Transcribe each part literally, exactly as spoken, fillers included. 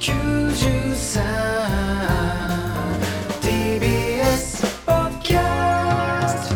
ティービーエス ポッドキャスト。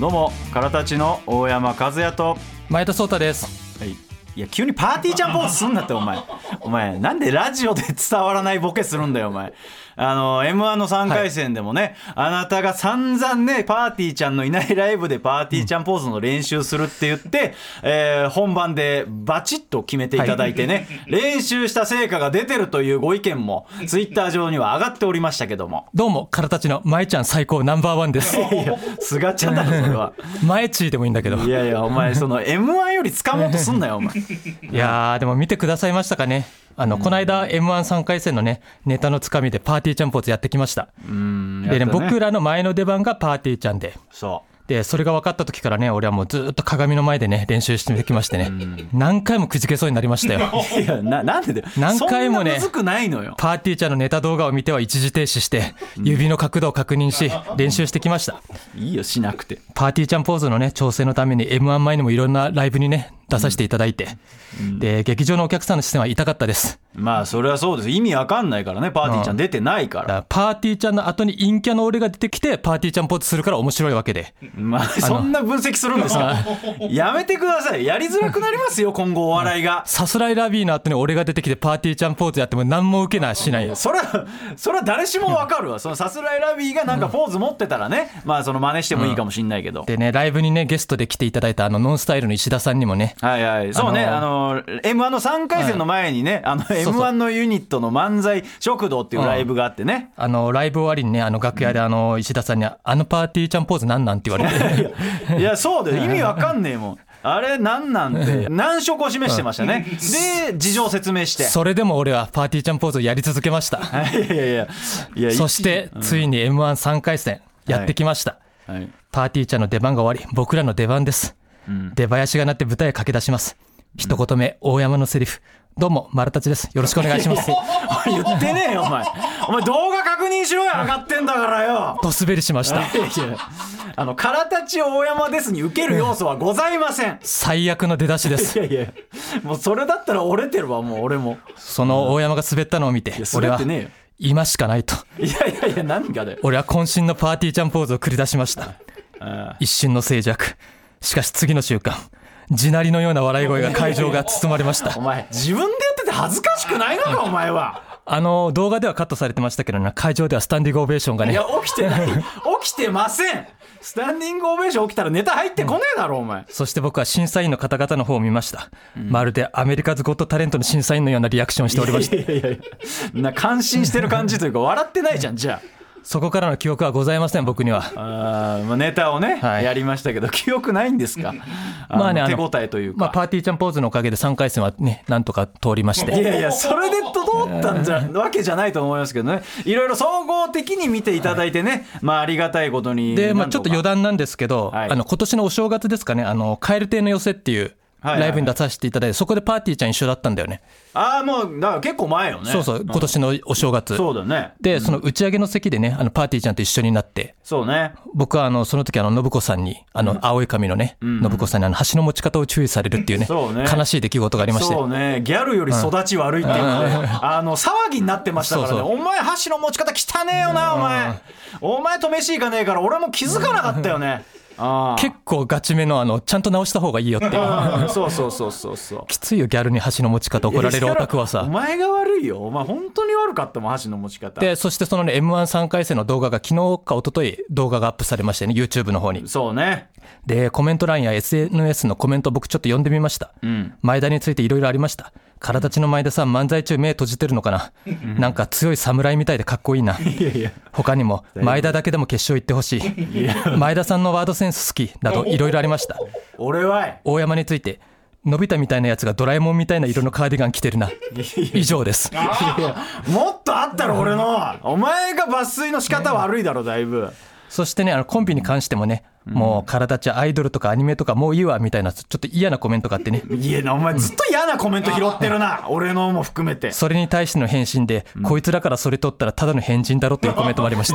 どうもカラタチの大山和也と前田壮太です、はい、いや急にパーティーちゃんポーズすんなってお前お前なんでラジオで伝わらないボケするんだよお前。あの エムワン のさんかい戦でもね、はい、あなたが散々ねパーティーちゃんのいないライブでパーティーちゃんポーズの練習するって言って、うんえー、本番でバチッと決めていただいてね、はい、練習した成果が出てるというご意見もツイッター上には上がっておりましたけども、どうもからたちのまえちゃん最高ナンバーワンです。いやすがちゃんだろそれは。まえちでもいいんだけど、いやいやお前その エムワン より掴もうとすんなよお前。いやでも見てくださいましたかね。あの、うん、この間 エムワンさんかい戦のねネタのつかみでパーティーちゃんポーズやってきました。うーん、でね、ね僕らの前の出番がパーティーちゃんで、そうでそれが分かった時からね俺はもうずっと鏡の前でね練習してきましてね、うん何回もくじけそうになりましたよ。いや な, なんでだよ何回もねそんなむずくないのよ。パーティーちゃんのネタ動画を見ては一時停止して指の角度を確認し練習してきました、うん、いいよしなくて。パーティーちゃんポーズのね調整のために エムワン 前にもいろんなライブにね出させていただいて、うん、で劇場のお客さんの視線は痛かったです。まあそれはそうです。意味わかんないからねパーティーちゃん出てないから、うん、だからパーティーちゃんの後に陰キャの俺が出てきてパーティーちゃんポーズするから面白いわけで、まあ、あそんな分析するんですか。やめてください。やりづらくなりますよ今後お笑いが、うん、さすらいラビーの後に俺が出てきてパーティーちゃんポーズやっても何も受けないしないよ。それはそれは誰しもわかるわ。そのさすらいラビーがなんかポーズ持ってたらね、うん、まあその真似してもいいかもしんないけど、うん、でねライブにねゲストで来ていただいたあのノンスタイルの石田さんにもね、はいはい、そうね、あのー、エムワン のさんかい戦の前にね、はい、あの エムワン のユニットの漫才食堂っていうライブがあってね、うん、あのライブ終わりにねあの楽屋であの石田さんに、うん、あのパーティーちゃんポーズなんなんって言われていや、 いやそうだよ意味わかんねえもんあれなんなんて難色を示してましたね、うん、で事情を説明して、それでも俺はパーティーちゃんポーズをやり続けました。いやいやいや、いやそして、うん、ついに エムワンさんかい戦やってきました、はいはい、パーティーちゃんの出番が終わり僕らの出番です。うん、出囃子が鳴って舞台へ駆け出します。一言目、うん、大山のセリフ。どうもマルタチです。よろしくお願いします。言ってねえよお前。お前動画確認しろよ上がってんだからよ。と滑りしました。あのカラタチ大山ですに受ける要素はございません。最悪の出だしです。いやいや。もうそれだったら折れてるわもう俺も。その大山が滑ったのを見て、うん、俺は今しかないと。いやいやいや何がだよ。俺は渾身のパーティーちゃんポーズを繰り出しました。一瞬の静寂。しかし次の瞬間地鳴りのような笑い声が会場が包まれました。お前自分でやってて恥ずかしくないのかお前は。あの動画ではカットされてましたけどな会場ではスタンディングオベーションがね、いや起きてない起きてません。スタンディングオベーション起きたらネタ入ってこねえだろお前、うん、そして僕は審査員の方々の方を見ました、うん、まるでアメリカズゴットタレントの審査員のようなリアクションしておりました。いやいやいやな感心してる感じというか笑ってないじゃん。じゃあそこからの記憶はございません僕には。あ、まあ、ネタをね、はい、やりましたけど記憶ないんですか。あまあね、手応えというか、まあ、パーティーちゃんポーズのおかげでさんかい戦はねなんとか通りまして。いやいやそれで通ったんじゃわけじゃないと思いますけどね。いろいろ総合的に見ていただいてね、はい、まあありがたいことに。で、まあ、ちょっと余談なんですけど、はい、あの今年のお正月ですかねあの蛙亭の寄せっていうライブに出させていただいて、はいはいはい、そこでパーティーちゃん一緒だったんだよね。ああもうだから結構前よね。そうそう今年のお正月、うん、そうだね。でその打ち上げの席でねあのパーティーちゃんと一緒になってそうね僕はあのその時あの信子さんにあの青い髪のね、うん、信子さんにあの橋の持ち方を注意されるっていう ね, そうね悲しい出来事がありまして、そうねギャルより育ち悪いっていうので、うん、あの騒ぎになってましたからね。そうそうお前橋の持ち方汚ねえよなお前、うん、お前と飯行かねえから俺も気づかなかったよね、うんあ結構ガチめ の, あのちゃんと直した方がいいよってそうそうそうそうそうきついよギャルに箸の持ち方怒られるオタクはさお前が悪いよお前本当に悪かったもん箸の持ち方で。そしてそのね エムワンさんかい戦の動画が昨日か一昨日動画がアップされましてね YouTube の方に。そうねでコメント欄や エスエヌエス のコメント僕ちょっと読んでみました、うん、前田についていろいろありました。からたちの前田さん漫才中目閉じてるのかななんか強い侍みたいでかっこいいな。いやいや他にも前田だけでも決勝行ってほしい、 いや前田さんのワードセンス好きなどいろいろありました。俺は大山についてのび太みたいなやつがドラえもんみたいな色のカーディガン着てるな以上です。いやいやもっとあったろ俺のお前が抜粋の仕方悪いだろだいぶそしてね、あのコンビに関してもね、うん、もう体ちゃアイドルとかアニメとかもういいわみたいなちょっと嫌なコメントがあってね。いやな、お前ずっと嫌なコメント拾ってるな、うん、俺のも含めて。それに対しての返信で、うん、こいつらからそれ取ったらただの変人だろっていうコメントもありまし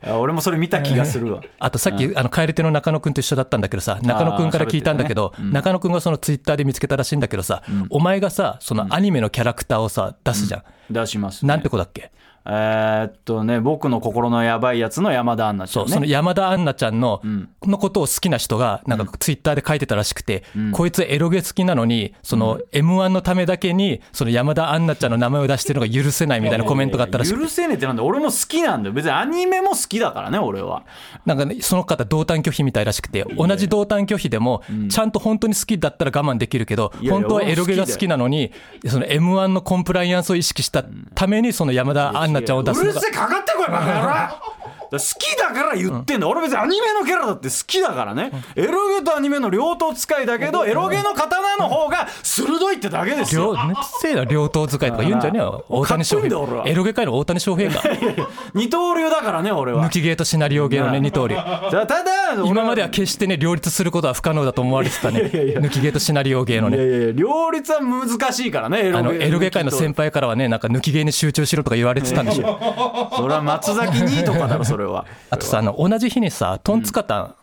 た俺もそれ見た気がするわあとさっき、うん、あの帰り手の中野くんと一緒だったんだけどさ、中野くんから聞いたんだけど、ね、うん、中野くんがそのツイッターで見つけたらしいんだけどさ、うん、お前がさそのアニメのキャラクターをさ出すじゃん、うん、出します、ね、なんて子だっけ、えー、っとね、僕の心のやばいやつの山田杏奈ちゃんね。そう、その山田杏奈ちゃんの、うん、のことを好きな人がなんかツイッターで書いてたらしくて、うん、こいつエロゲ好きなのにその エムワン のためだけにその山田杏奈ちゃんの名前を出してるのが許せないみたいなコメントがあったらしくて許せねえってなんだ、俺も好きなんだよ別に、アニメも好きだからね俺は。なんかね、その方同担拒否みたいらしくて、同じ同担拒否でもちゃんと本当に好きだったら我慢できるけど、うん、本当はエロゲが好きなのにその エムワン のコンプライアンスを意識したためにその山田杏奈なっちゃんを出すのがうるせえ、かかってこいバカ野郎好きだから言ってんだ、うん、俺別にアニメのキャラだって好きだからね、うん、エロゲとアニメの両刀使いだけど、うん、エロゲの刀の方が鋭いってだけですよ。めっせえな両刀使いとか言うんじゃねえよ大谷翔平。エロゲ界の大谷翔平か二刀流だからね俺は。抜き芸とシナリオ芸のね二刀流ただ今までは決してね両立することは不可能だと思われてたね。いやいやいや抜き芸とシナリオ芸のね、いやいや両立は難しいからね。エロゲ、あのエロゲ界の先輩からはね、なんか抜き芸に集中しろとか言われてたんでしょそれは松崎にとかだろそれ。あとさ、あの同じ日にさトンツカタン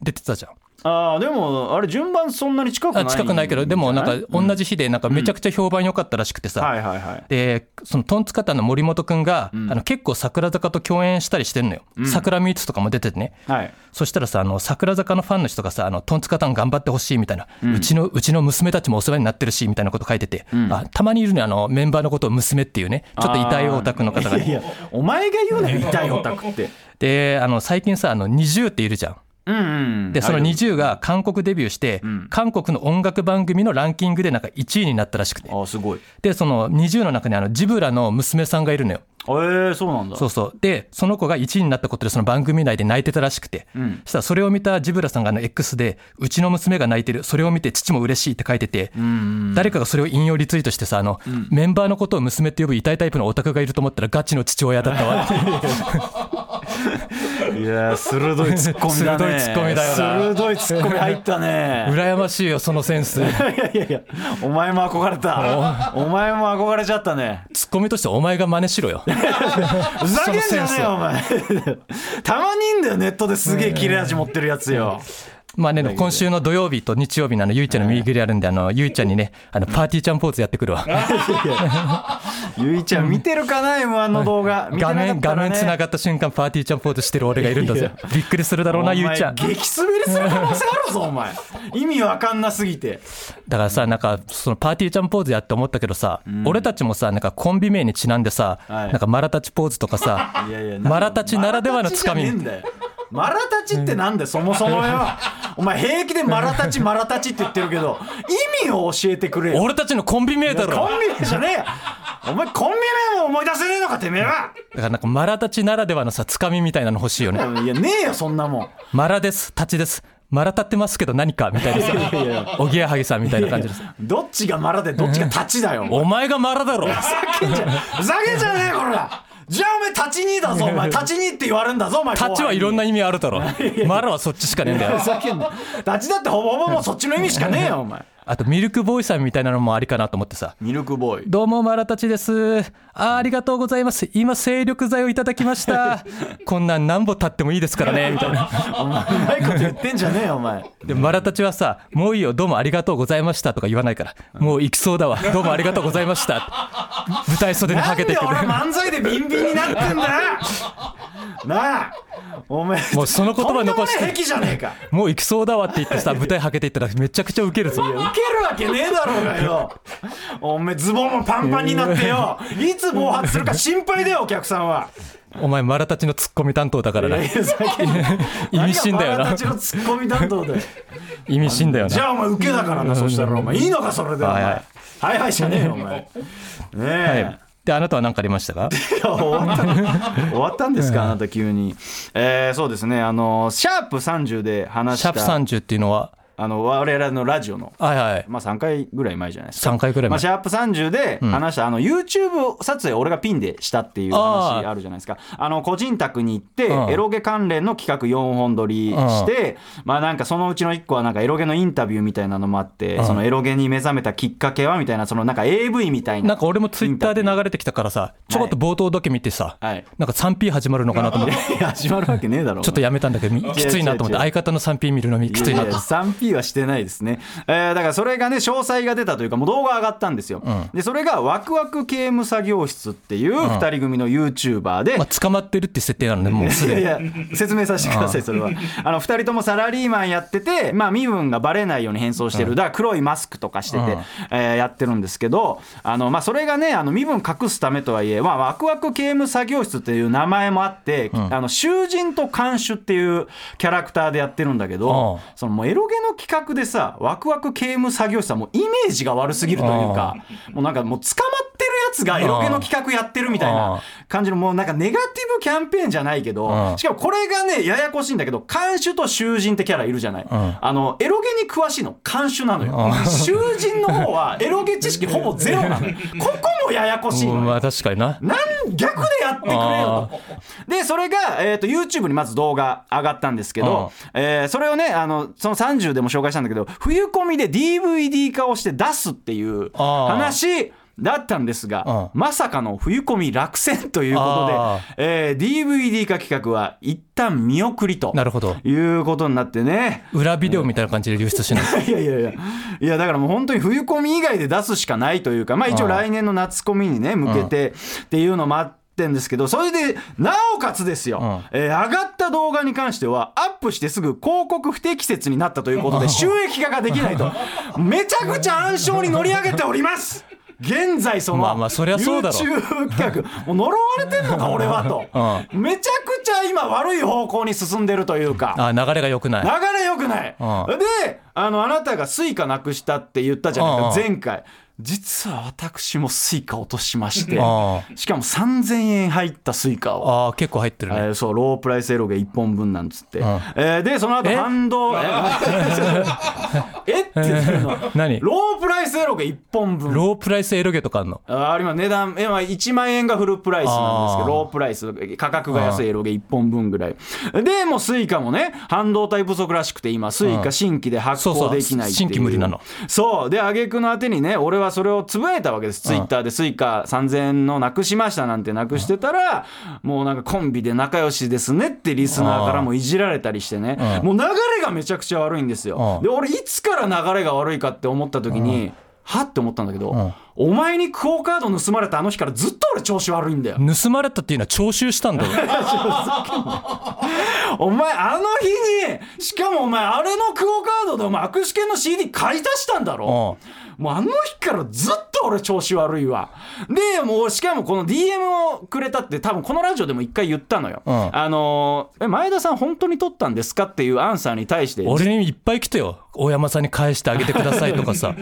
出てたじゃん、うん、あでもあれ順番そんなに近くない近くないけど、でもなんか同じ日でなんかめちゃくちゃ評判良かったらしくてさ、でそのトンツカタンの森本くんが、うん、あの結構櫻坂と共演したりしてるのよ、うん、桜ミーツとかも出ててね、はい、そしたらさ、あの桜坂のファンの人がさ、あのトンツカタン頑張ってほしいみたいな、うん、うちのうちの娘たちもお世話になってるしみたいなこと書いてて、うん、あたまにいるね、あのメンバーのことを娘っていうねちょっと痛いオタクの方が、ね、いやいやお前が言うなよ痛いオタクってで、あの最近さ、あのNiziUっているじゃん、うんうん、でそのNiziUが韓国デビューして、うん、韓国の音楽番組のランキングでなんかいちいになったらしくて、あすごい。でそのNiziUの中にあのジブラの娘さんがいるのよ。えー、そうなんだ。そうそう。でその子がいちいになったことでその番組内で泣いてたらしくて、うん、そしたらそれを見たジブラさんがあの X でうちの娘が泣いてる、それを見て父も嬉しいって書いてて、うん、誰かがそれを引用リツイートしてさ、あの、うん、メンバーのことを娘って呼ぶ痛いタイプのオタクがいると思ったらガチの父親だったわいや鋭いツッコミだね。鋭いツッコミだよな。鋭いツッコミ入ったね。羨ましいよそのセンス。いやいやいや、お前も憧れた。お前も憧れちゃったね。ツッコミとしてお前が真似しろよ。ふざけんじゃねえよお前。たまにいんだよネットですげえ切れ味持ってるやつよ。まあね、今週の土曜日と日曜日のあのゆいちゃんのミーグリあるんで、あのゆいちゃんにね、あのパーティーちゃんポーズやってくるわゆいちゃん見てるかな エムワン の動画、うん、見てなかったら、ね、画面つながった瞬間パーティーちゃんポーズしてる俺がいるんだぜ。びっくりするだろうなゆいちゃん。激滑りする可能性あるぞお前意味わかんなすぎて。だからさ、なんかそのパーティーちゃんポーズやって思ったけどさ、うん、俺たちもさ、なんかコンビ名にちなんでさ、はい、なんかマラタチポーズとかさいやいや、マラタチならではのつかみ。マラタチってなんだよそもそもよお前平気でマラタチマラタチって言ってるけど意味を教えてくれよ。俺たちのコンビ名だろ。コンビ名じゃねえよお前。コンビ名も思い出せねえのかてめえは。だからなんかマラタチならではのさつかみみたいなの欲しいよね。いやねえよそんなもん。マラですタチです、マラ立ってますけど何かみたいなさ、おぎやはぎさんみたいな感じです。いやいやどっちがマラでどっちがタチだよお前がマラだろ。ふざけんじゃねえ、ふざけんじゃねえこれだ。じゃあお前立ちにだぞお前、立ちにって言われるんだぞお前。立ちはいろんな意味あるだろマラはそっちしかねえんだよ。ふざけんな。立ちだってほぼほぼもうそっちの意味しかねえよお前。あとミルクボーイさんみたいなのもありかなと思ってさ。ミルクボーイ、どうもマラたちです、 あ, ありがとうございます、今精力剤をいただきましたこんなん何歩経ってもいいですからねみたいなお前うまいこと言ってんじゃねえよお前。でもマラたちはさ、もういいよどうもありがとうございましたとか言わないから、うん、もう行きそうだわどうもありがとうございました舞台袖にはけていくね。なんで俺漫才でビンビンになってんだよなあお前もうその言葉残してもう行きそうだわって言ってさ舞台はけていったらめちゃくちゃウケるぞ。いやウケるわけねえだろうがよお前ズボンもパンパンになってよいつ暴発するか心配だよお客さんは。お前マラたちのツッコミ担当だからな。いやいや意味深だよな。マラたちのツッコミ担当だよ意味深だよな。じゃあお前ウケだからなそしたらお前いいのかそれでお前、はいはい、はいはいじゃねえよお前ねえ、はい。であなたは何かありましたか終わった終わったんですか、うん、あなた急に、えー、そうですね、あのシャープさんじゅうで話したシャープさんじゅうっていうのはあの我々のラジオの、はいはい、まあ、さんかいぐらい前じゃないですか、さんかいぐらい前、まあ、シャープさんじゅうで話した、うん、あの YouTube 撮影を俺がピンでしたっていう話あるじゃないですか。あの個人宅に行ってエロゲ関連の企画よんほん撮りして、まあなんかそのうちのいっこはなんかエロゲのインタビューみたいなのもあって、そのエロゲに目覚めたきっかけはみたいな、そのなんか エーブイ みたいな、なんか俺もツイッターで流れてきたからさ、ちょこっと冒頭だけ見てさ、はい、なんか スリーピー 始まるのかなと思って始まるわけねえだろちょっとやめたんだけどきついなと思って、相方の スリーピー 見るのにきついなと。いやいや スリーピー はしてないですね、えー、だからそれがね詳細が出たというか、もう動画上がったんですよ、うん、でそれがワクワク刑務作業室っていうふたり組の YouTuber で、うん、まあ、捕まってるって設定なのね、もうすでにいや説明させてください、それはあのふたりともサラリーマンやってて、まあ、身分がバレないように変装してる、うん、だから黒いマスクとかしてて、うん、えー、やってるんですけど、あの、まあ、それがねあの身分隠すためとはいえ、まあ、ワクワク刑務作業室っていう名前もあって、うん、あの囚人と看守っていうキャラクターでやってるんだけど、うん、そのもうエロゲの企画でさワクワク刑務作業室はもうイメージが悪すぎるというか、うん、もうなんかもう捕まってるやつがエロゲの企画やってるみたいな感じの、もうなんかネガティブキャンペーンじゃないけど、うん、しかもこれがねややこしいんだけど、看守と囚人ってキャラいるじゃない、うん、あのエロゲに詳しいの看守なのよ、うん、囚人の方はエロゲ知識ほぼゼロなのよここもややこしいのよ、うん、まあ、確かにな、なん逆でやってくれよと。でそれが、えー、と YouTube にまず動画上がったんですけど、えー、それをねあのそのさんじゅうでも紹介したんだけど、冬コミで ディーブイディー 化をして出すっていう話だったんですが、まさかの冬コミ落選ということで、えー、ディーブイディー 化企画は一旦見送りということになってね、裏ビデオみたいな感じで流出しない、うん、いやいやいやいや、だからもう本当に冬コミ以外で出すしかないというか、まあ一応来年の夏コミにね向けてっていうのもあってってんですけど、それでなおかつですよ、うん、えー、上がった動画に関してはアップしてすぐ広告不適切になったということで収益化ができないとめちゃくちゃ暗礁に乗り上げております現在その YouTube 企画もう呪われてんのか俺はと、めちゃくちゃ今悪い方向に進んでるというか、あ、流れが良くない、流れ良くない、うん、で、あのあなたがスイカなくしたって言ったじゃないか、うん、前回実は私もスイカ落としまして、しかもさんぜんえん入ったスイカを、あ結構入ってるね、えー、そうロープライスエロゲいっぽんぶんなんつって、うん、えー、でその後反動えっていうのは何、ロープライスエロゲいっぽんぶん、ロープライスエロゲとかあんの、あ今値段え、まあ、いちまんえんがフルプライスなんですけど、ロープライス価格が安いエロゲいっぽんぶんぐらいで、もうスイカもね半導体不足らしくて今スイカ新規で発行できないっていう、そうそう新規無理なの、そうで挙句のあてにね俺はそれをつぶやいたわけです、ツイッターでスイカさんぜんえんのなくしましたなんてなくしてたら、もうなんかコンビで仲良しですねってリスナーからもいじられたりしてね、もう流れがめちゃくちゃ悪いんですよ。で俺いつから流れが悪いかって思った時にはって思ったんだけど、お前にクオカード盗まれたあの日からずっと俺調子悪いんだよ。盗まれたっていうのは徴収したんだよお前あの日にしかもお前あれのクオカードでお前握手券の シーディー 買い足したんだろ、もうあの日からずっと俺調子悪いわ。でもうしかもこの ディーエム をくれたって多分このラジオでも一回言ったのよ、うん、あのえ前田さん本当に撮ったんですかっていうアンサーに対して、俺にいっぱい来てよ大山さんに返してあげてくださいとかさ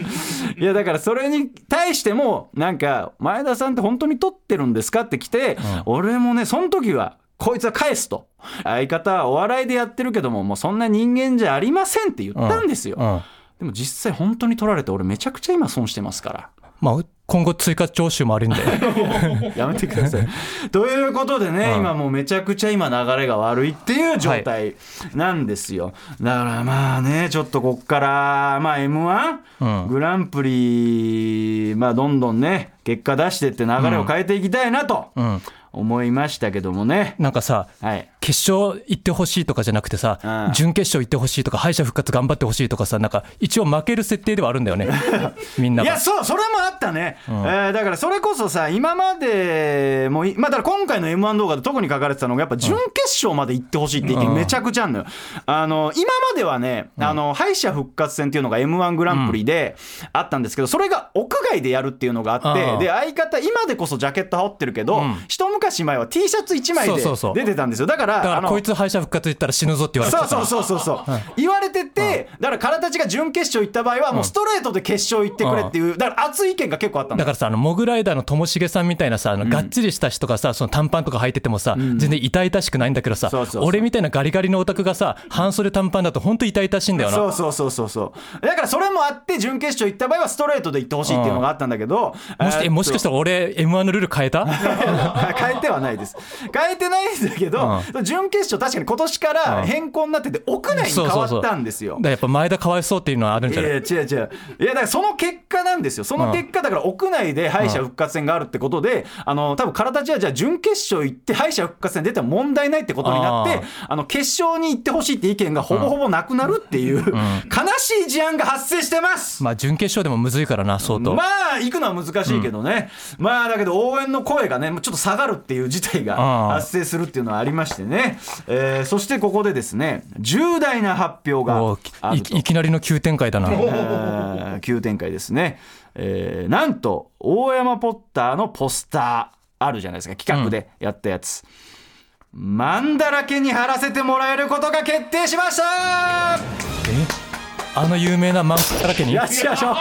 いやだからそれに対してもなんか前田さんって本当に撮ってるんですかって来て、うん、俺もねその時はこいつは返すと、相方はお笑いでやってるけどももうそんな人間じゃありませんって言ったんですよ、うんうん、でも実際本当に取られて俺めちゃくちゃ今損してますから、まあ、今後追加徴収もあるんでやめてくださいということでね、うん、今もうめちゃくちゃ今流れが悪いっていう状態なんですよ、はい、だからまあねちょっとこっから、まあ、エムワン、うん、グランプリ、まあ、どんどんね結果出してって流れを変えていきたいなと、うんうん、思いましたけどもね、なんかさ、はい、決勝行ってほしいとかじゃなくてさ、うん、準決勝行ってほしいとか敗者復活頑張ってほしいとかさ、なんか一応負ける設定ではあるんだよねみんなが、いやそうそれもあったね、うん、えー、だからそれこそさ今までもう、まあ、だから今回の エムワン 動画で特に書かれてたのがやっぱ準決勝まで行ってほしいって意見めちゃくちゃあるのよ、うん、あの今まではね、うん、あの敗者復活戦っていうのが エムワン グランプリであったんですけど、それが屋外でやるっていうのがあって、うん、で相方今でこそジャケット羽織ってるけど、うん、一昔昔前は T シャツいちまいで出てたんですよ。だからこいつ敗者復活行ったら死ぬぞって言われてたから、そうそうそうそうそう言われてて、うん、だからからたちが準決勝行った場合はもうストレートで決勝行ってくれっていう、うん、だから熱い意見が結構あったんだ。だからさ、あのモグライダーのともしげさんみたいなさ、あの、うん、がっちりした人がさ、その短パンとか履いててもさ、うん、全然痛々しくないんだけどさ、そうそうそう、俺みたいなガリガリのオタクがさ、半袖短パンだと本当痛々しいんだよな。そうそうそうそうそう、だからそれもあって準決勝行った場合はストレートで行ってほしいっていうのがあったんだけど、うん、もしえもしかしたら俺 エムワン のルール変えた変えてはないです、変えてないんだけど、うん、準決勝確かに今年から変更になってて屋内に変わったんですよ。そうそうそう、だやっぱ前田かわいそうっていうのはあるんじゃない。いやいや違う違う、いやだからその結果なんですよ、その結果だから屋内で敗者復活戦があるってことで、うん、あの多分からたちはじゃあ準決勝行って敗者復活戦出ても問題ないってことになって、あの決勝に行ってほしいって意見がほぼほぼなくなるっていう、うんうん、悲しい事案が発生してます。まあ準決勝でもむずいからな相当、まあ行くのは難しいけどね、うん、まあだけど応援の声がねちょっと下がるっていう事態が発生するっていうのはありましてね、えー、そしてここでですね重大な発表があると。 い, いきなりの急展開だな。急展開ですね、えー、なんと大山ポッターのポスターあるじゃないですか、企画でやったやつ、うん、マンだらけに貼らせてもらえることが決定しました。えあの有名なマンだらけによしよしは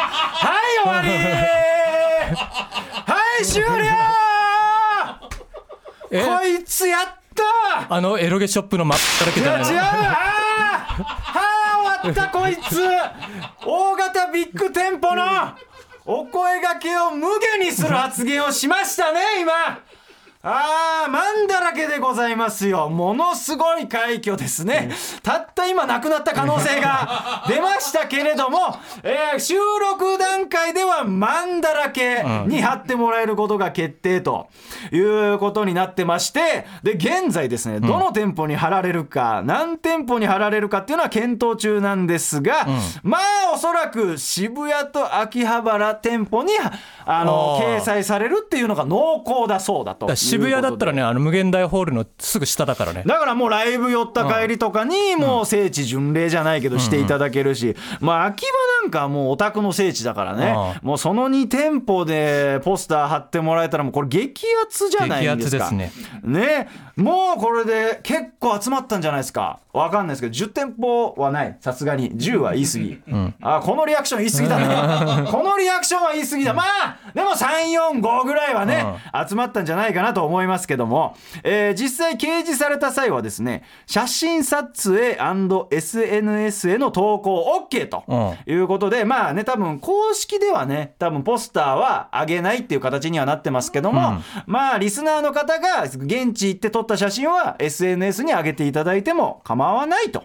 い終わりはい終了こいつやった、あのエロゲショップのマンだらけじゃないの。いや違うはあ終わったこいつ大型ビッグ店舗のお声掛けを無下にする発言をしましたね今。ああマンだらけでございますよ。ものすごい快挙ですね。たった今なくなった可能性が出ましたけれども、えー、収録段階ではマンだらけに貼ってもらえることが決定ということになってまして、で現在ですね、どの店舗に貼られるか何店舗に貼られるかっていうのは検討中なんですが、まあおそらく渋谷と秋葉原店舗にあの掲載されるっていうのが濃厚だそうだと。渋谷だったらね、あの無限大ホールのすぐ下だからね。だからもうライブ寄った帰りとかにもう聖地巡礼じゃないけどしていただけるし、まあ秋葉なんかもうオタクの聖地だからね、もうそのに店舗でポスター貼ってもらえたらもうこれ激アツじゃないですか。激アツですね。ね、もうこれで結構集まったんじゃないですか。わかんないですけどじゅう店舗はない、さすがにじゅうは言い過ぎ、うん、あこのリアクション言い過ぎだねこのリアクションは言い過ぎだ。まあでもさん、よん、ごぐらいはね、うん、集まったんじゃないかなと思いますけども、えー、実際掲示された際はですね、写真撮影 &エスエヌエス への投稿 OK ということで、うん、まあね多分公式ではね多分ポスターは上げないっていう形にはなってますけども、うん、まあリスナーの方が現地行って撮った写真は エスエヌエス に上げていただいても構わないと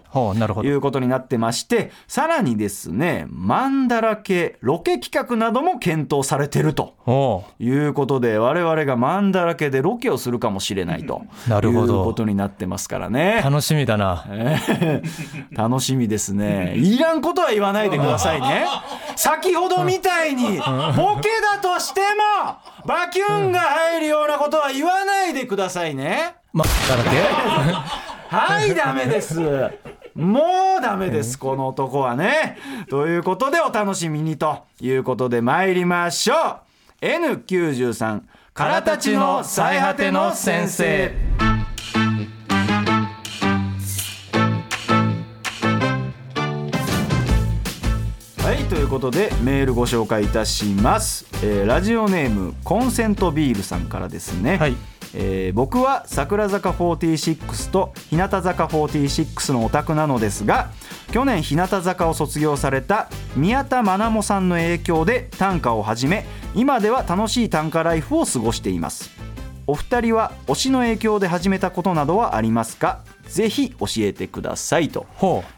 いうことになってまして、さらにですねマンだらけロケ企画なども検討されてるということで、我々がマンだらけでロケをするかもしれないということになってますからね。楽しみだな、えー、楽しみですね。いらんことは言わないでくださいね先ほどみたいにボケだとしてもバキュンが入るようなことは言わないでくださいね。マンだらけはいダメですもうダメですこの男はね。ということでお楽しみにということで参りましょう。 エヌきゅうじゅうさん からたちの最果ての先生。はいということでメールご紹介いたします、えー、ラジオネームコンセントビールさんからですね、はい、えー、僕は桜坂よんじゅうろくと日向坂よんじゅうろくのオタクなのですが、去年日向坂を卒業された宮田まなもさんの影響で短歌を始め、今では楽しい短歌ライフを過ごしています。お二人は推しの影響で始めたことなどはありますか？ぜひ教えてくださいと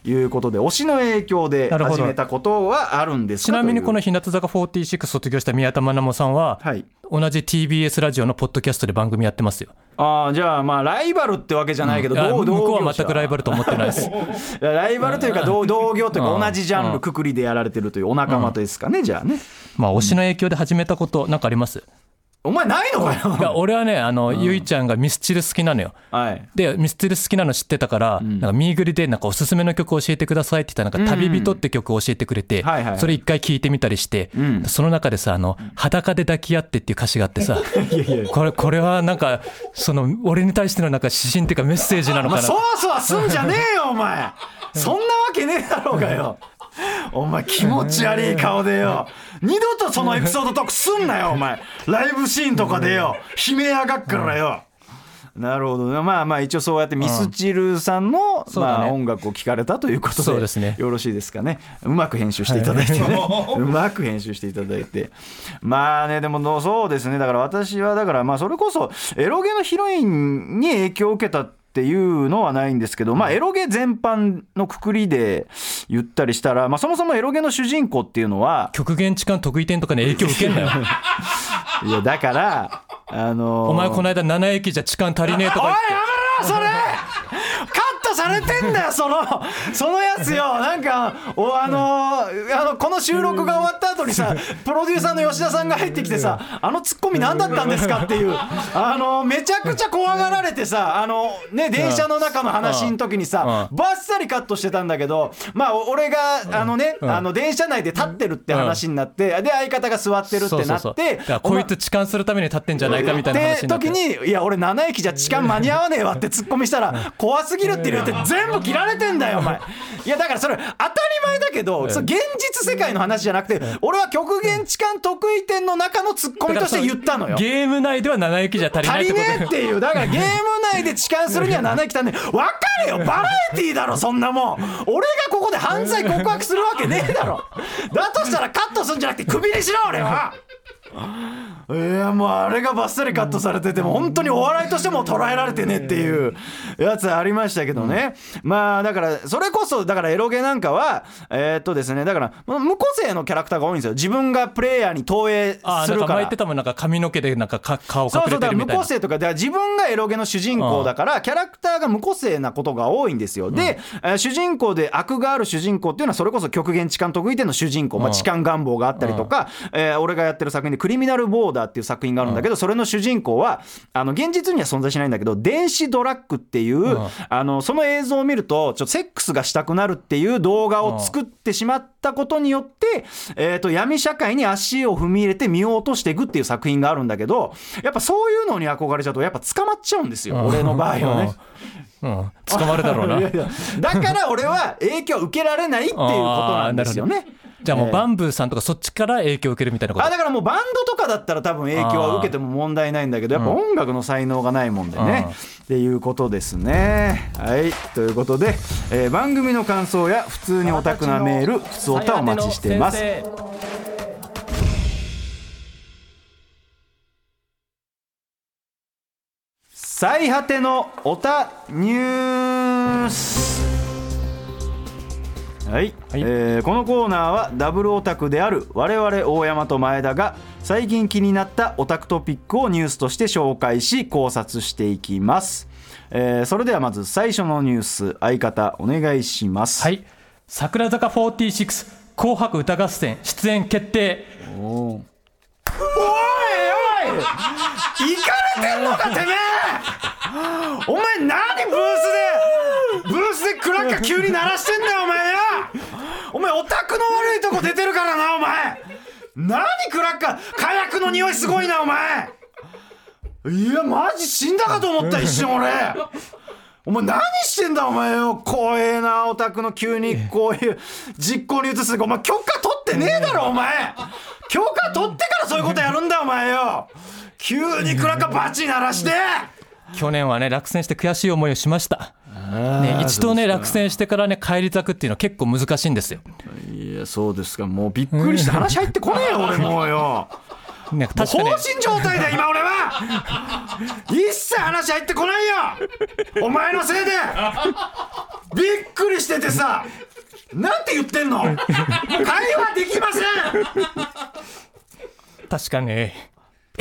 いうことで、推しの影響で始めたことはあるんですか。ちなみにこの日向坂よんじゅうろく卒業した宮田まなもさんは、はい、同じ ティービーエス ラジオのポッドキャストで番組やってますよ。あじゃあまあライバルってわけじゃないけど、うん、同同向こうは全くライバルと思ってないですライバルというか 同, 同業というか同じジャンルくくりでやられてるというお仲間ですかね、うん、じゃあね、まあ、推しの影響で始めたことなんかあります？お前ないのかよいや俺はねあの、うん、ゆいちゃんがミスチル好きなのよ、はい、でミスチル好きなの知ってたから、うん、なんかミーグリでなんかおすすめの曲教えてくださいって言ったらなんか旅人って曲を教えてくれて、うんはいはい、それ一回聴いてみたりして、うん、その中でさあの裸で抱き合ってっていう歌詞があってさいやいやこれ、これはなんかその俺に対してのなんか指針っていうかメッセージなのかな。まあ、そうそうすんじゃねえよお前そんなわけねええだろうがよお前気持ち悪い顔でよ、二度とそのエピソードトークすんなよお前、ライブシーンとかでよ悲鳴上がっからよ。なるほど、ね、まあまあ一応そうやってミスチルさんの、うん、まあ音楽を聴かれたということ で, そうです、ね、よろしいですかね。うまく編集していただいてね、はい、うまく編集していただいてまあね、でもそうですね、だから私はだからまあそれこそエロゲのヒロインに影響を受けたっていうのはないんですけど、まあ、エロゲ全般のくくりで言ったりしたら、まあ、そもそもエロゲの主人公っていうのは極限痴漢特異点とかに影響を受けんなよいやだからあのー、お前この間なな駅じゃ痴漢足りねえとか言って、おいやめろそれカットされてんだよそのそのやつよ。なんかお、あのー、あのこの収録が終わった後にさプロデューサーの吉田さんが入ってきてさ、あのツッコミ何だったんですかっていうあのー、めちゃくちゃ怖がられてさ、あのね電車の中の話の時にさバッサリカットしてたんだけど、まあ俺があのねあの電車内で立ってるって話になって、で相方が座ってるってなって、こいつ痴漢するために立ってんじゃないかみたいな話になって、時にいや俺なな駅じゃ痴漢間に合わねえわってツッコミしたら怖すぎるって言って全部切られてんだよお前。いやだからそれ当たり前だけど、現実世界の話じゃなくて、俺は極限痴漢特異点の中のツッコミとして言ったのよ。ゲーム内ではなな駅じゃ足りないってこと足りねえっていう、だからゲーム内で痴漢するにはなな駅足んねえ、分かれよバラエティーだろそんなもん。俺がここで犯罪告白するわけねえだろ。だとしたらカットするんじゃなくてクビにしろ俺は。いやもうあれがバッサリカットされてても本当にお笑いとしても捉えられてねっていうやつありましたけどね、うん、まあだからそれこそだからエロゲなんかはえーっとですねだから無個性のキャラクターが多いんですよ。自分がプレイヤーに投影するから、あなんか前言ってたもんなんか髪の毛でなんか顔隠れてるみたいな。そうそうだから無個性とか、だから自分がエロゲの主人公だからキャラクターが無個性なことが多いんですよ。で、うん、主人公で悪がある主人公っていうのはそれこそ極限痴漢特異点の主人公、まあ、痴漢願望があったりとか、うんえー、俺がやってる作品でクリミナルボーダーっていう作品があるんだけど、それの主人公はあの現実には存在しないんだけど電子ドラッグっていう、うん、あのその映像を見るとちょっとセックスがしたくなるっていう動画を作ってしまったことによって、えーと闇社会に足を踏み入れて身を落としていくっていう作品があるんだけど、やっぱそういうのに憧れちゃうとやっぱ捕まっちゃうんですよ、うん、俺の場合はね、うんうん、捕まるだろうないやいやだから俺は影響受けられないっていうことなんですよね。じゃあもうバンブーさんとかそっちから影響を受けるみたいなこと、えー、あだからもうバンドとかだったら多分影響は受けても問題ないんだけど、やっぱ音楽の才能がないもんでね、うん、っていうことですね。はいということで、えー、番組の感想や普通にオタクなメール普通オタお待ちしています。最果てのオタニュース、はいはいえー、このコーナーはダブルオタクである我々大山と前田が最近気になったオタクトピックをニュースとして紹介し考察していきます、えー、それではまず最初のニュース、相方お願いします、はい、櫻坂フォーティーシックス紅白歌合戦出演決定。おおいおいイカれてんのかてめえお前何ブースでブースでクラッカー急に鳴らしてんだよお前よ。お前オタクの悪いとこ出てるからなお前。何クラッカー火薬の匂いすごいなお前。いやマジ死んだかと思った一瞬俺。お前何してんだお前よ。怖えなオタクの急にこういう実行に移す。お前許可取ってねえだろお前。許可取ってからそういうことやるんだお前よ。急にクラッカーバチ鳴らして。去年はね落選して悔しい思いをしました、ね、一度ね落選してからね返り咲くっていうのは結構難しいんですよ。いやそうですか、もうびっくりして話入ってこねえよ俺もうよね、もう放心状態だ今俺は一切話入ってこないよお前のせいでびっくりしててさ、なんて言ってんの会話できません。確かに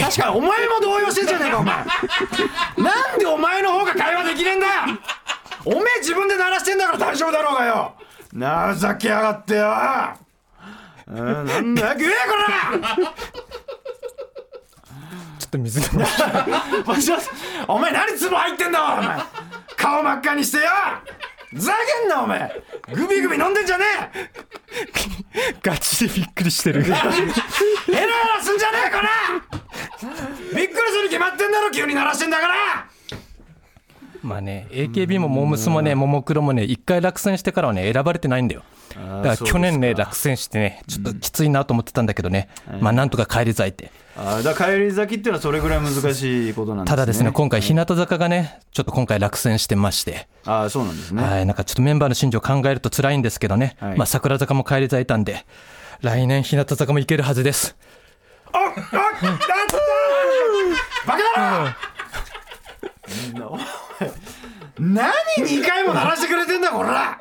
確かにお前も動揺してんじゃねえかお前なんでお前の方が会話できねえんだよおめえ自分で鳴らしてんだから大丈夫だろうがよ。情けやがってよなんだよ、ええこらちょっと水飲みお前何ツボ入ってんだお前顔真っ赤にしてよざけんなお前グビグビ飲んでんじゃねえガチでびっくりしてるヘラヘラすんじゃねえこらびっくりするに決まってんだろ急に鳴らしてんだから。まあね、エーケービー もモムスもね、ももクロもね、一回落選してからはね選ばれてないんだよ。だから去年ね落選してねちょっときついなと思ってたんだけどね、うん、まあなんとか返り咲いて、あだから帰り咲きっていうのはそれぐらい難しいことなんですね。ただですね今回日向坂がねちょっと今回落選してまして、あそうなんですね、はい、なんかちょっとメンバーの心情を考えると辛いんですけどね、はい、まあ、櫻坂も帰り咲いたんで来年日向坂もいけるはずです。あっあっバカだろみんなお前何にかいも鳴らしてくれてんだこら。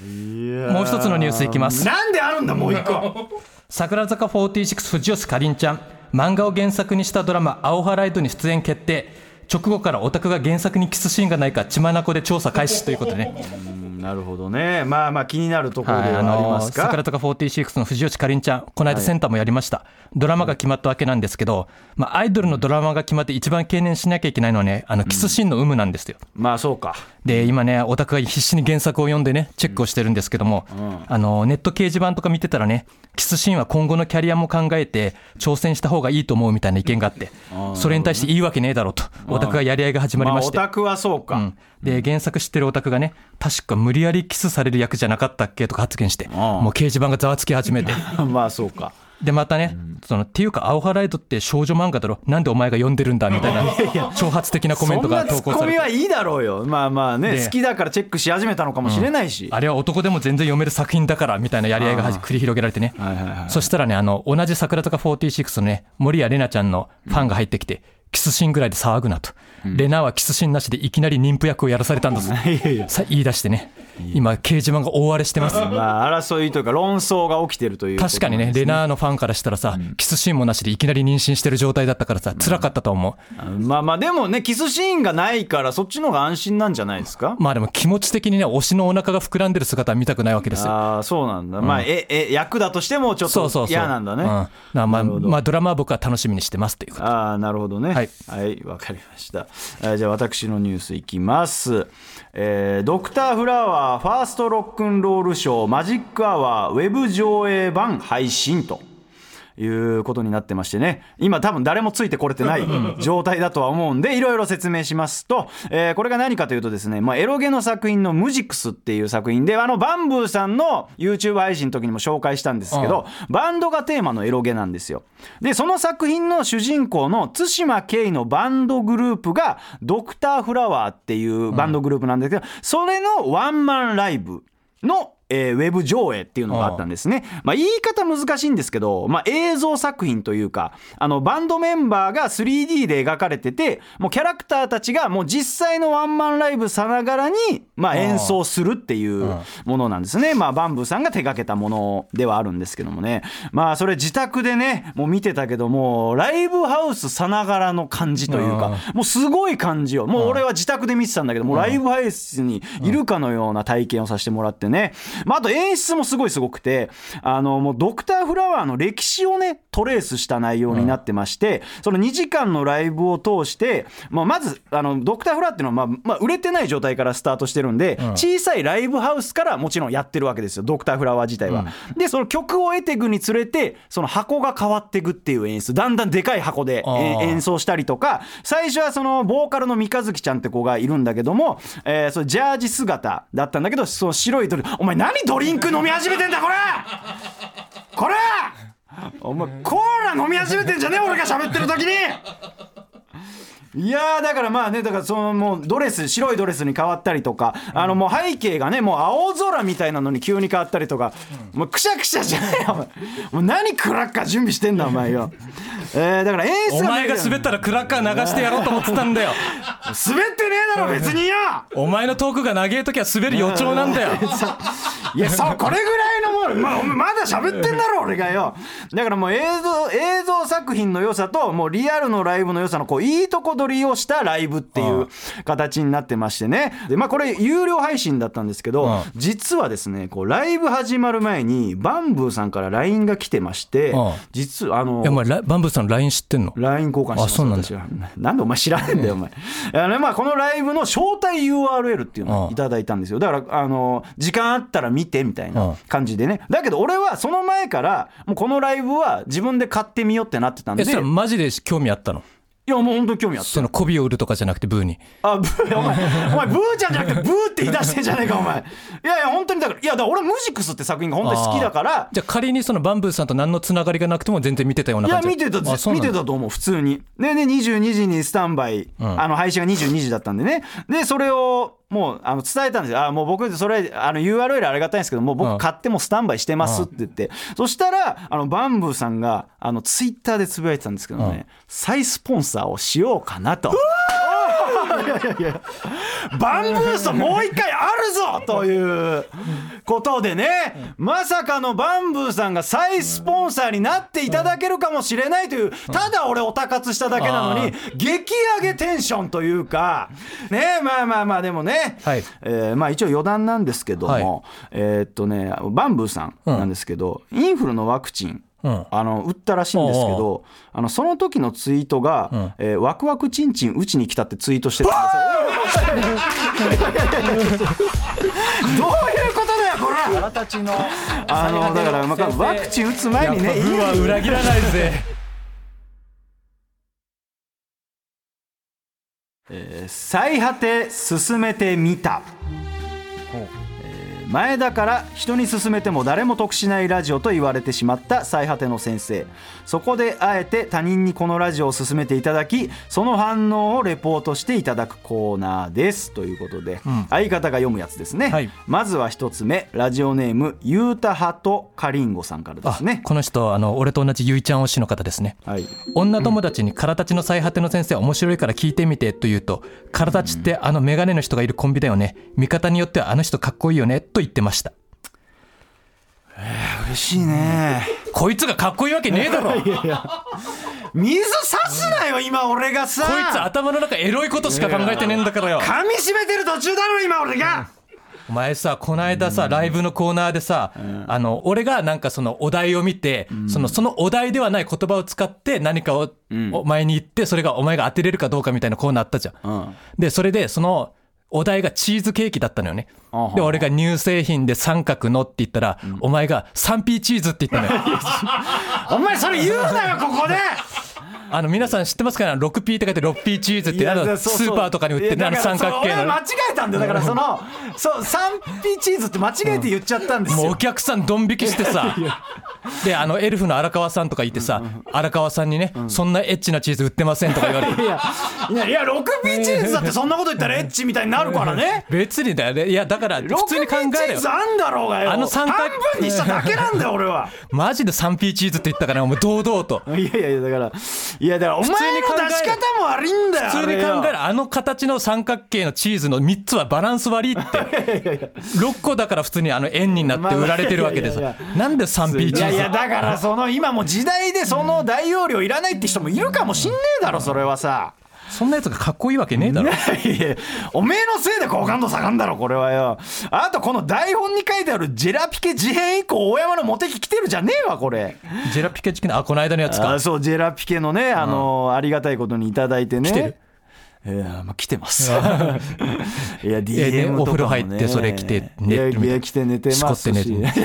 いやもう一つのニュースいきます。なんであるんだもう一個櫻坂フォーティーシックス藤吉かりんちゃん漫画を原作にしたドラマアオハライドに出演決定。直後からオタクが原作にキスシーンがないか血眼で調査開始ということでねうんなるほどね、まあまあ気になるところではありますか、はい、あのー、櫻坂フォーティーシックスの藤吉かりんちゃんこの間センターもやりました、はい、ドラマが決まったわけなんですけど、まあ、アイドルのドラマが決まって一番懸念しなきゃいけないのはねあのキスシーンの有無なんですよ、うん、まあそうか。で今ねオタクが必死に原作を読んでねチェックをしてるんですけども、うん、あのネット掲示板とか見てたらねキスシーンは今後のキャリアも考えて挑戦した方がいいと思うみたいな意見があって、うん、それに対していいわけねえだろうとオタクがやり合いが始まりまして、まあ、オタクはそうか、うん、で原作知ってるオタクがね確か無理やりキスされる役じゃなかったっけとか発言して、もう掲示板がざわつき始めてまあそうか。でまたね、うん、そのっていうかアオハライドって少女漫画だろなんでお前が読んでるんだみたいな挑発的なコメントが投稿されてそんなツッコミはいいだろうよ。まあまあね好きだからチェックし始めたのかもしれないし、うん、あれは男でも全然読める作品だからみたいなやり合いが繰り広げられてね、はいはいはい、そしたらねあの同じ櫻坂フォーティーシックスのね森谷玲奈ちゃんのファンが入ってきて、うん、キスシーンぐらいで騒ぐなと、うん、レナはキスシーンなしでいきなり妊婦役をやらされたんだぞいやいやさ言い出してね今掲示板が大荒れしてます、まあ、争いというか論争が起きてるということ、ね、確かにねレナーのファンからしたらさ、うん、キスシーンもなしでいきなり妊娠してる状態だったからさ辛かったと思う、うん、まあまあでもねキスシーンがないからそっちの方が安心なんじゃないですか。まあでも気持ち的にね推しのお腹が膨らんでる姿は見たくないわけですよ。ああそうなんだ、うん、まあええ役だとしてもちょっと嫌なんだね。まあドラマは僕は楽しみにしてますということ。ああなるほどね、はいはい、わかりました。じゃあ私のニュースいきます、えー、ドクターフラワーファーストロックンロールショーマジックアワーウェブ上映版配信ということになってましてね、今多分誰もついてこれてない状態だとは思うんでいろいろ説明しますと、えー、これが何かというとですね、まあ、エロゲの作品のムジクスっていう作品であのバンブーさんの YouTube 配信の時にも紹介したんですけど、うん、バンドがテーマのエロゲなんですよ。でその作品の主人公の津島圭のバンドグループがドクターフラワーっていうバンドグループなんですけど、うん、それのワンマンライブのえー、ウェブ上映っていうのがあったんですね。まあ、言い方難しいんですけど、まあ、映像作品というかあのバンドメンバーが スリーディー で描かれててもうキャラクターたちがもう実際のワンマンライブさながらに、まあ、演奏するっていうものなんですね。まあ、バンブーさんが手掛けたものではあるんですけどもね、まあ、それ自宅でねもう見てたけどもライブハウスさながらの感じというかもうすごい感じよ。もう俺は自宅で見てたんだけどもうライブハウスにいるかのような体験をさせてもらってね、まあ、あと演出もすごいすごくてあのもうドクターフラワーの歴史をねトレースした内容になってまして、うん、そのにじかんのライブを通して、まあ、まずあのドクターフラワーっていうのは、まあまあ、売れてない状態からスタートしてるんで、うん、小さいライブハウスからもちろんやってるわけですよドクターフラワー自体は、うん、でその曲を得ていくにつれてその箱が変わっていくっていう演出だんだんでかい箱で演奏したりとか最初はそのボーカルの三日月ちゃんって子がいるんだけども、えー、そのジャージ姿だったんだけどその白い鳥お前何ドリンク飲み始めてんだこれこれお前コーラ飲み始めてんじゃねえ俺が喋ってる時に。いやだからまあねだからそのもうドレス白いドレスに変わったりとかあのもう背景がねもう青空みたいなのに急に変わったりとかもうくしゃくしゃじゃないよお前もう何クラッカー準備してんだお前よえだから演出がお前が滑ったらクラッカー流してやろうと思ってたんだよ滑ってねえだろ別によお前のトークが長え時は滑る予兆なんだよいやそうこれぐらいのもん、まあ、まだ喋ってんだろ俺がよ。だからもう映像映像作品の良さともうリアルのライブの良さのこういいとこ取りをしたライブっていう形になってましてね。でまあこれ有料配信だったんですけど、うん、実はですねこうライブ始まる前にバンブーさんから ライン が来てまして、うん、実あのいやお前バンブーさん ライン 知ってんの ライン 交換してます。あそうなんだ。私はなんでお前知らねえんだよお前あの、まあ、このライブの招待 ユーアールエル っていうのをいただいたんですよ。だからあの時間あったら見てみたいな感じでね、うん、だけど俺はその前からもうこのライブは自分で買ってみようってなってたんで。えそれマジで興味あったの？いやもう本当に興味あって、その媚びを売るとかじゃなくてブーに、あブーお前お前ブーちゃんじゃなくてブーって言い出してんじゃねえかお前。いやいや本当にだから、いやだから俺はムジクスって作品が本当に好きだから。じゃあ仮にそのバンブーさんと何のつながりがなくても全然見てたような感じ。いや見てた、見てたと思う普通に。でねにじゅうにじにスタンバイ、うん、あの配信がにじゅうにじだったんでね、でそれをもうあの伝えたんですよ。あもう僕それあの ユーアールエル ありがたいんですけどもう僕買ってもスタンバイしてますって言って、うん、そしたらあのバンブーさんがあのツイッターでつぶやいてたんですけどね、うん、再スポンサーをしようかなと。いやいやいやバンブーストもう一回あるぞということでね、まさかのバンブーさんが再スポンサーになっていただけるかもしれないという、ただ俺おたかつしただけなのに激上げテンションというかね。まあまあまあでもね、えまあ一応余談なんですけども、えっとねバンブーさんなんですけどインフルのワクチンうん、あの売ったらしいんですけど、おうおうあのその時のツイートが、うんえー、ワクワクチンチンうちに来たってツイートしてたんですよ。どういうことだよこれ。あたちのあのだから、まあ、ワクチン打つ前にねブーは裏切らないぜ。えー、最果て進めてみた。前だから人に勧めても誰も得しないラジオと言われてしまった最果ての先生、そこであえて他人にこのラジオを勧めていただきその反応をレポートしていただくコーナーですということで、うん、相方が読むやつですね、はい、まずは一つ目ラジオネームゆうたはとかりんごさんからですね。あこの人あの俺と同じゆいちゃん推しの方ですね、はい、女友達にからたちの最果ての先生面白いから聞いてみてと言うと、からたちってあのメガネの人がいるコンビだよね、見方によってはあの人かっこいいよねと言ってました。えー、嬉しいね。こいつがかっこいいわけねえだろ。いやいや水差すなよ今俺がさ。こいつ頭の中エロいことしか考えてねえんだからよ。噛み締めてる途中だろ今俺が。お前さこの間さライブのコーナーでさ、うん、あの俺がなんかそのお題を見て、うん、そのそのお題ではない言葉を使って何かをお前に言ってそれがお前が当てれるかどうかみたいなコーナーあったじゃん、うん、でそれでそのお題がチーズケーキだったのよね。で俺が乳製品で三角のって言ったら、うん、お前が スリーピー チーズって言ったのよ。お前それ言うなよここで。あの皆さん知ってますかね ろくピー って書いて ろくピー チーズって、あのスーパーとかに売ってるあの三角形の。俺間違えたんだよだからそのそう スリーピー チーズって間違えて言っちゃったんですよ、うん、もうお客さんドン引きしてさ。であのエルフの荒川さんとかいてさ、荒川さんにね、うん、そんなエッチなチーズ売ってませんとか言われて。いやいやいや ろくピー チーズだってそんなこと言ったらエッチみたいになるからね。別にだよね。いやだから普通に考えろよ。 ろくピー チーズあんだろうがよ。あの半分にしただけなんだよ俺は。マジで スリーピー チーズって言ったからお前堂々と。いやいやいやだからいやだからお前の出し方も悪いんだよ。普通に考えるあの形の三角形のチーズのみっつはバランス悪いって。いやいやろっこだから普通にあの円になって売られてるわけでさ。なんで スリーピー チーズ。いやいやだからその今も時代でその大容量いらないって人もいるかもしんねえだろそれはさ。そんなやつがかっこいいわけねえだろ。いやいやおめえのせいで好感度下がんだろこれはよ。あとこの台本に書いてあるジェラピケ事変以降大山のモテ期来てるじゃねえわこれ。ジェラピケ事件あこの間のやつか。あそうジェラピケのね、あのー、ありがたいことにいただいてね。来てる。いやまあ、来てます。いや ディーエム とかも、ね、お風呂入ってそれ着て寝てるみたいな。いや着て寝てますし。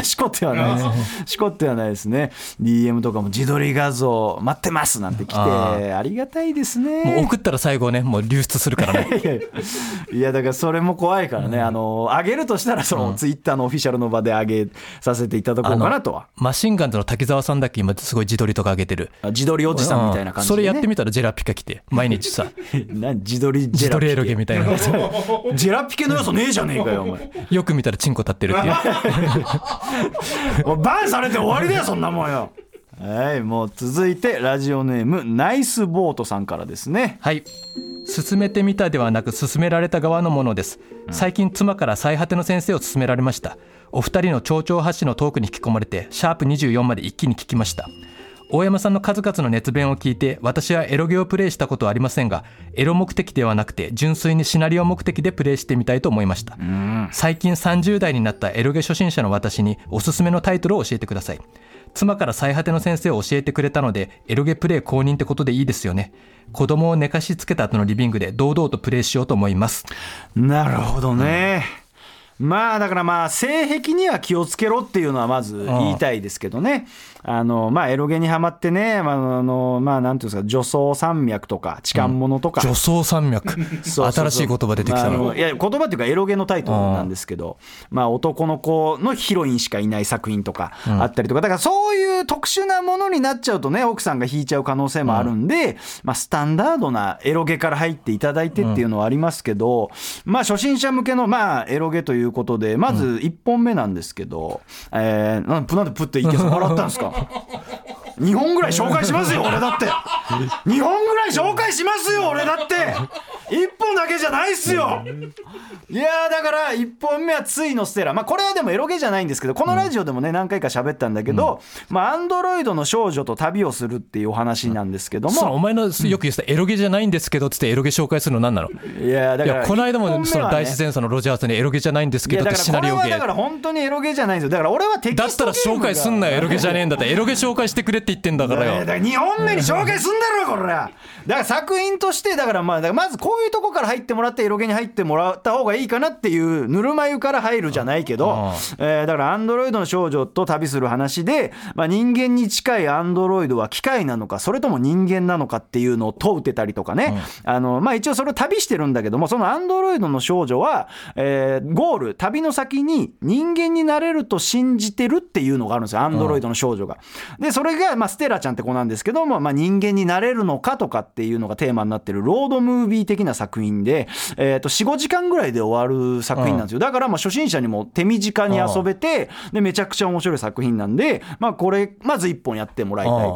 しこってはないです。しこってはないですね。ディーエム とかも自撮り画像待ってますなんて来て あ, ありがたいですね。もう送ったら最後ねもう流出するからね。いやだからそれも怖いからね、うん、あの上げるとしたらそのツイッターのオフィシャルの場で上げさせていただこうかなとは。マシンガンズの滝沢さんだっけ今すごい自撮りとか上げてる。自撮りおじさんみたいな感じで、ね、それやってみたらジェラピカ来て毎日さ。何自撮りジェラピケ、 自撮りエロゲみたいな。ジェラピケの要素ねえじゃねえかよお前。よく見たらチンコ立ってるっていう。バンされて終わりだよそんなもんよ。はいもう続いてラジオネームナイスボートさんからですね。はい勧めてみたではなく勧められた側のものです。最近妻から最果ての先生を勧められました。お二人の丁々発止のトークに引き込まれてシャープにじゅうよんまで一気に聞きました。大山さんの数々の熱弁を聞いて私はエロゲをプレイしたことはありませんが、エロ目的ではなくて純粋にシナリオ目的でプレイしてみたいと思いました。最近さんじゅう代になったエロゲ初心者の私におすすめのタイトルを教えてください。妻から最果ての先生を教えてくれたのでエロゲプレイ公認ってことでいいですよね。子供を寝かしつけた後のリビングで堂々とプレイしようと思います。なるほどね、うんまあだからまあ性癖には気をつけろっていうのはまず言いたいですけどね。あのまあエロゲにはまってね、あのまあなんていうんですか、女装山脈とか痴漢物とか、うん、女装山脈そうそうそう、新しい言葉出てきたの、まあ、いや言葉っていうかエロゲのタイトルなんですけど、まあ男の子のヒロインしかいない作品とかあったりとか、だからそういう特殊なものになっちゃうとね、奥さんが引いちゃう可能性もあるんで、うん、まあスタンダードなエロゲから入っていただいてっていうのはありますけど、うん、まあ初心者向けのまあエロゲということで、まずいっぽんめなんですけど、うん、えー、なんでプッていけそう笑ったんですかにほんぐらい紹介しますよ俺だってにほんぐらい紹介しますよ俺だっていっぽんだけじゃないっすよ。いやだからいっぽんめはついのステラ、まあこれはでもエロゲじゃないんですけど、このラジオでもね何回か喋ったんだけど、まあアンドロイドの少女と旅をするっていうお話なんですけども、そのお前のよく言ってたエロゲじゃないんですけどつってエロゲ紹介するの何なの。いやだからこの間もその大自然さんのロジャースにエロゲじゃないんですけどってシナリオゲー、だから本当にエロゲじゃないんですよ。だから俺はテキストゲームだったら紹介すんなよ、エロゲじゃねえんだって、エロゲ紹介してくれって言ってんだからよ。だからにほんめに紹介すんだろこれ。だから作品として、だからまあだからまずこういうとこから入ってもらってエロゲに入ってもらった方がいいかなっていう、ぬるま湯から入るじゃないけど、えだからアンドロイドの少女と旅する話で、まあ人間に近いアンドロイドは機械なのかそれとも人間なのかっていうのを問うてたりとかね、あのまあ一応それを旅してるんだけども、そのアンドロイドの少女はえゴール、旅の先に人間になれると信じてるっていうのがあるんですよ、アンドロイドの少女が。でそれがまあステラちゃんって子なんですけども、まあ人間になれるのかとかっていうのがテーマになってるロードムービー的な作品で、えーと よん,ご 時間ぐらいで終わる作品なんですよ。だからまあ初心者にも手短に遊べて、でめちゃくちゃ面白い作品なんで、まあこれまずいっぽんやってもらいたいっ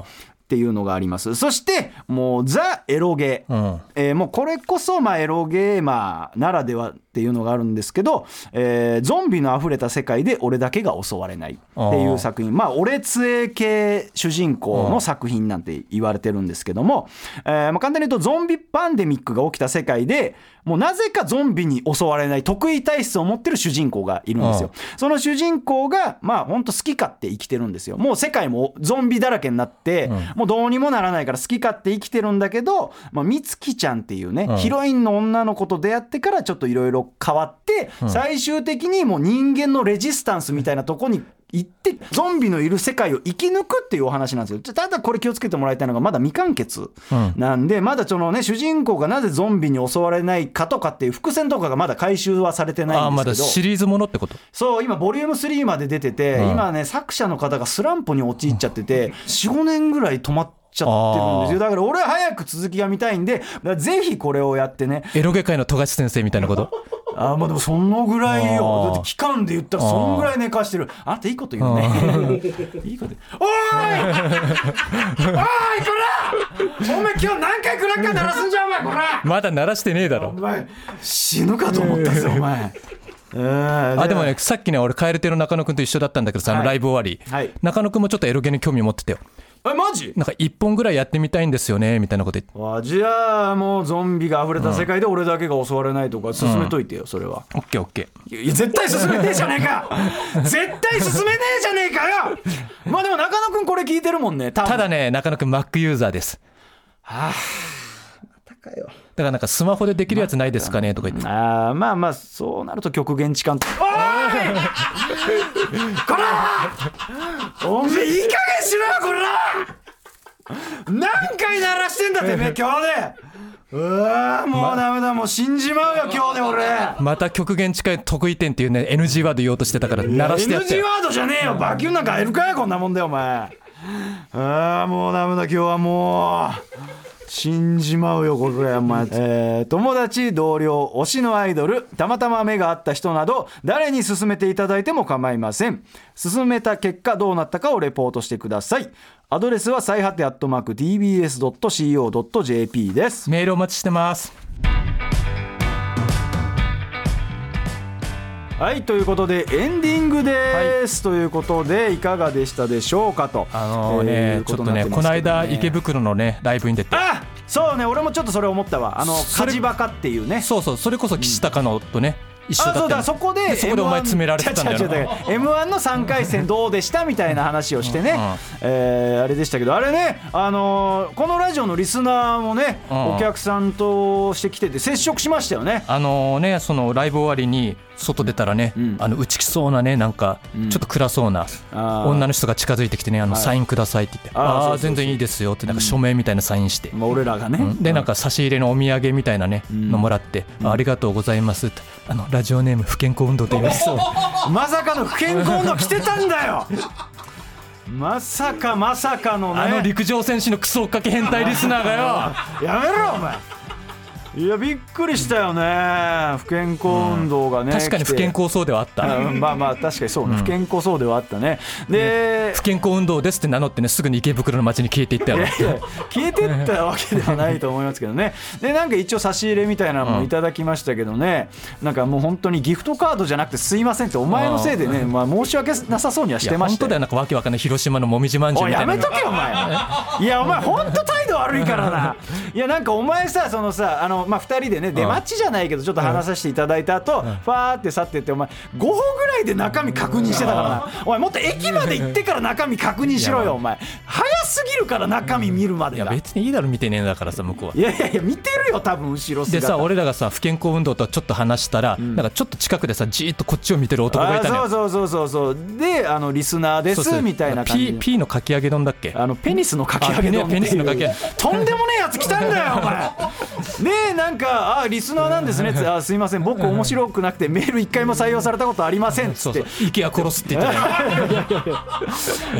ていうのがあります。そしてもうザ・エロゲー、うんえー、もうこれこそまあエロゲーマーならではっていうのがあるんですけど、えー、ゾンビのあふれた世界で俺だけが襲われないっていう作品、まあ俺杖系主人公の作品なんて言われてるんですけども、えー、まあ簡単に言うとゾンビパンデミックが起きた世界でもうなぜかゾンビに襲われない特異体質を持ってる主人公がいるんですよ。その主人公がまあ本当好き勝手生きてるんですよ。もう世界もゾンビだらけになって、うんもうどうにもならないから好き勝手生きてるんだけど、まあ、美月ちゃんっていうね、うん、ヒロインの女の子と出会ってからちょっといろいろ変わって、うん、最終的にもう人間のレジスタンスみたいなとこに行ってゾンビのいる世界を生き抜くっていうお話なんですよ。ただこれ気をつけてもらいたいのがまだ未完結なんで、うん、まだそのね主人公がなぜゾンビに襲われないかとかっていう伏線とかがまだ回収はされてないんですけど、あまだシリーズものってこと。そう今ボリュームスリーまで出てて、うん、今ね作者の方がスランプに陥っちゃってて よん,ご 年ぐらい止まってちゃってるんですよ。だから俺は早く続きが見たいんで、ぜひこれをやってね。エロゲ界の富樫先生みたいなことあまあでもそのぐらいよ。だって期間で言ったらそのぐらい寝かしてる。あなたいいこと言うね。いいこと。おーいおーいこらお前今日何回クラッカー鳴らすんじゃんお前こらまだ鳴らしてねえだろお前死ぬかと思ったぜお前あでもねさっきね俺カエル亭の中野くんと一緒だったんだけどさ、はい、あのライブ終わり、はい、中野くんもちょっとエロゲに興味持ってたよ。えマジなんかいっぽんぐらいやってみたいんですよねみたいなこと言って、じゃあもうゾンビがあふれた世界で俺だけが襲われないとか進めといてよ、うん、それは オーケーオーケー 絶対進めねえじゃねえか絶対進めねえじゃねえかよまあでも中野くんこれ聞いてるもんね。ただね中野くん Mac ユーザーです。はあ高いよ。だからなんかスマホでできるやつないですかねとか言って、あまあまあそうなると極限痴漢とおーいこらおめえいい加減しろよこら何回鳴らしてんだてめえ今日でうわーもうダメだもう死んじまうよ今日で俺。また極限近い得意点っていうね エヌジー ワード言おうとしてたから鳴らしてやって エヌジー ワードじゃねえよバキュンなんかいるかよこんなもんだよお前。あーもうダメだ今日はもう死んじまうよこれお前えー、友達同僚推しのアイドルたまたま目が合った人など誰に勧めていただいても構いません。勧めた結果どうなったかをレポートしてください。アドレスは最果て アットマーク ティービーエス ドット シーオー ドット ジェーピー です。メールお待ちしてます。はいということでエンディングです、はい、ということでいかがでしたでしょうかと、あのーねえー、ちょっとねこの間池袋のねライブに出て、あそうね俺もちょっとそれ思ったわ。あのカジバカっていうね、そうそうそれこそ岸高野とね、うん一緒だった。あそうだそこ で, でそこでお前詰められてたんだよ。 エムワン のさんかい戦どうでしたみたいな話をしてね、うんうんえー、あれでしたけどあれね、あのー、このラジオのリスナーもね、うんうん、お客さんとして来てて接触しましたよね。あのー、ねそのライブ終わりに外出たらね、うん、あの打ちきそうなね、なんかちょっと暗そうな女の人が近づいてきてね、あのサインくださいって言って、はい、ああ全然いいですよってなんか署名みたいなサインして、うん、俺らがね、うん、でなんか差し入れのお土産みたいなね、うん、のもらって、うん、あ, ありがとうございますって、あのラジオネーム不健康運動と言いますまさかの不健康運動来てたんだよまさかまさかのね、あの陸上戦士のクソ追っかけ変態リスナーがよやめろお前、いやびっくりしたよね、不健康運動がね、うん、確かに不健康そうではあった、うん、まあまあ確かにそうね、うん、不健康そうではあったね。で、ね、不健康運動ですって名乗ってね、すぐに池袋の街に消えていったよね消えていったわけではないと思いますけどね。でなんか一応差し入れみたいなのもいただきましたけどね、うん、なんかもう本当にギフトカードじゃなくてすいませんってお前のせいでね、まあ、申し訳なさそうにはしてました。いや本当だよ、なんかわけわかんない広島のもみじまんじゅうみたいな、おいやめとけお前いやお前本当態度悪いからないやなんかお前さ、そのさ、あのまあ、ふたりでね出待ちじゃないけどちょっと話させていただいた後、うん、ファーって去ってって、お前ごほぐらいで中身確認してたからな、お前もっと駅まで行ってから中身確認しろよ、お前早すぎるから中身見るまでが、いや別にいいだろ見てねえんだからさ向こうは、いやいやいや見てるよ多分後ろ姿でさ、俺らがさ不健康運動とちょっと話したら、うん、なんかちょっと近くでさじーっとこっちを見てる男がいたのよ、あそうそうそうそうそうで、あのリスナーですそうそうみたいな感じで P, P のかき揚げ丼だっけ、あのペニスのかき揚げ丼、ね、ペニスのかき揚げとんでもねえやつ来たんだよお前ねえ、なんかあリスナーなんですねって、あすいません僕面白くなくてメール一回も採用されたことありませんっつって、イケア殺すって言って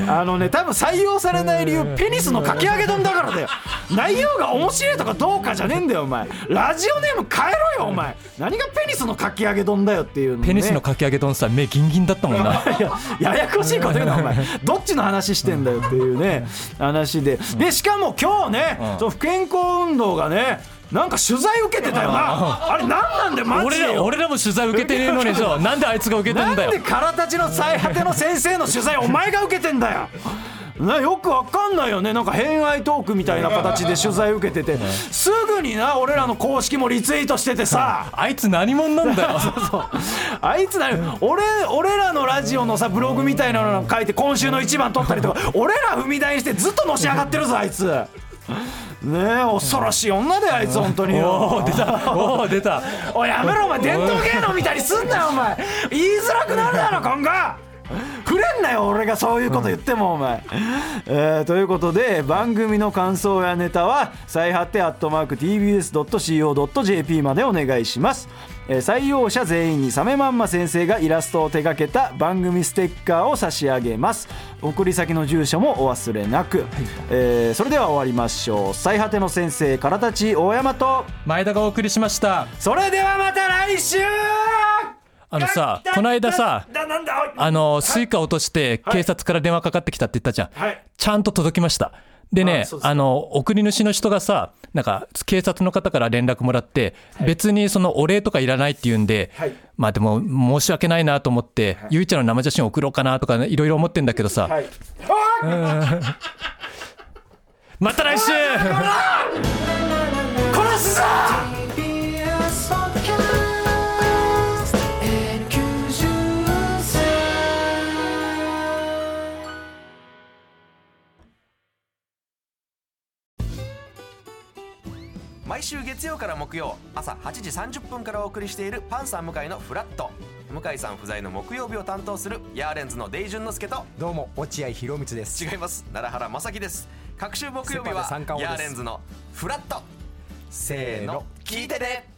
たあのね多分採用されない理由ペニスのかき揚げ丼だからだよ、内容が面白いとかどうかじゃねえんだよお前、ラジオネーム変えろよお前、何がペニスのかき揚げ丼だよっていうの、ね、ペニスのかき揚げ丼さ目ギンギンだったもんなや, ややこしいこと言うなお前、どっちの話してんだよっていうね話で、でしかも今日ね、うん、その不健康運動がねなんか取材受けてたよな、あれなんなんだよマジで 俺, 俺らも取材受けてねえのにさなんであいつが受けてんだよ、なんで空たちの最果ての先生の取材お前が受けてんだよな、よくわかんないよね、なんか偏愛トークみたいな形で取材受けててすぐにな俺らの公式もリツイートしててさあいつ何者なんだよそうそうあいつ何 俺, 俺らのラジオのさブログみたいなの書いて今週の一番撮ったりとか俺ら踏み台にしてずっとのし上がってるぞあいつねえ、恐ろしい女であいつ本当によ、お出たお出たおいやめろお前、伝統芸能みたいにすんなよお前、言いづらくなるだろ今後触れんなよ俺がそういうこと言ってもお前、えー、ということで番組の感想やネタは最果て アットマークティービーエスドットシーオードットジェーピー までお願いします。えー、採用者全員にサメまんま先生がイラストを手掛けた番組ステッカーを差し上げます。送り先の住所もお忘れなく、はいえー、それでは終わりましょう。最果ての先生からたち大山と前田がお送りしました。それではまた来週。あのさ、この間さ、あのスイカ落として警察から電話かかってきたって言ったじゃん、はい、ちゃんと届きました。でね、あああの送り主の人がさ、なんか警察の方から連絡もらって、はい、別にそのお礼とかいらないって言うんで、はい、まあでも申し訳ないなと思って、はい、ゆいちゃんの生写真送ろうかなとか、ね、いろいろ思ってんだけどさ、はい、また来週殺すぞ毎週月曜から木曜朝はちじさんじゅっぷんからお送りしているパンサー向井のフラット、向井さん不在の木曜日を担当するヤーレンズのデイジュンの之介と、どうも落合博満です。違います、奈良原雅樹です。各週木曜日はヤーレンズのフラット、せーの聞いてね。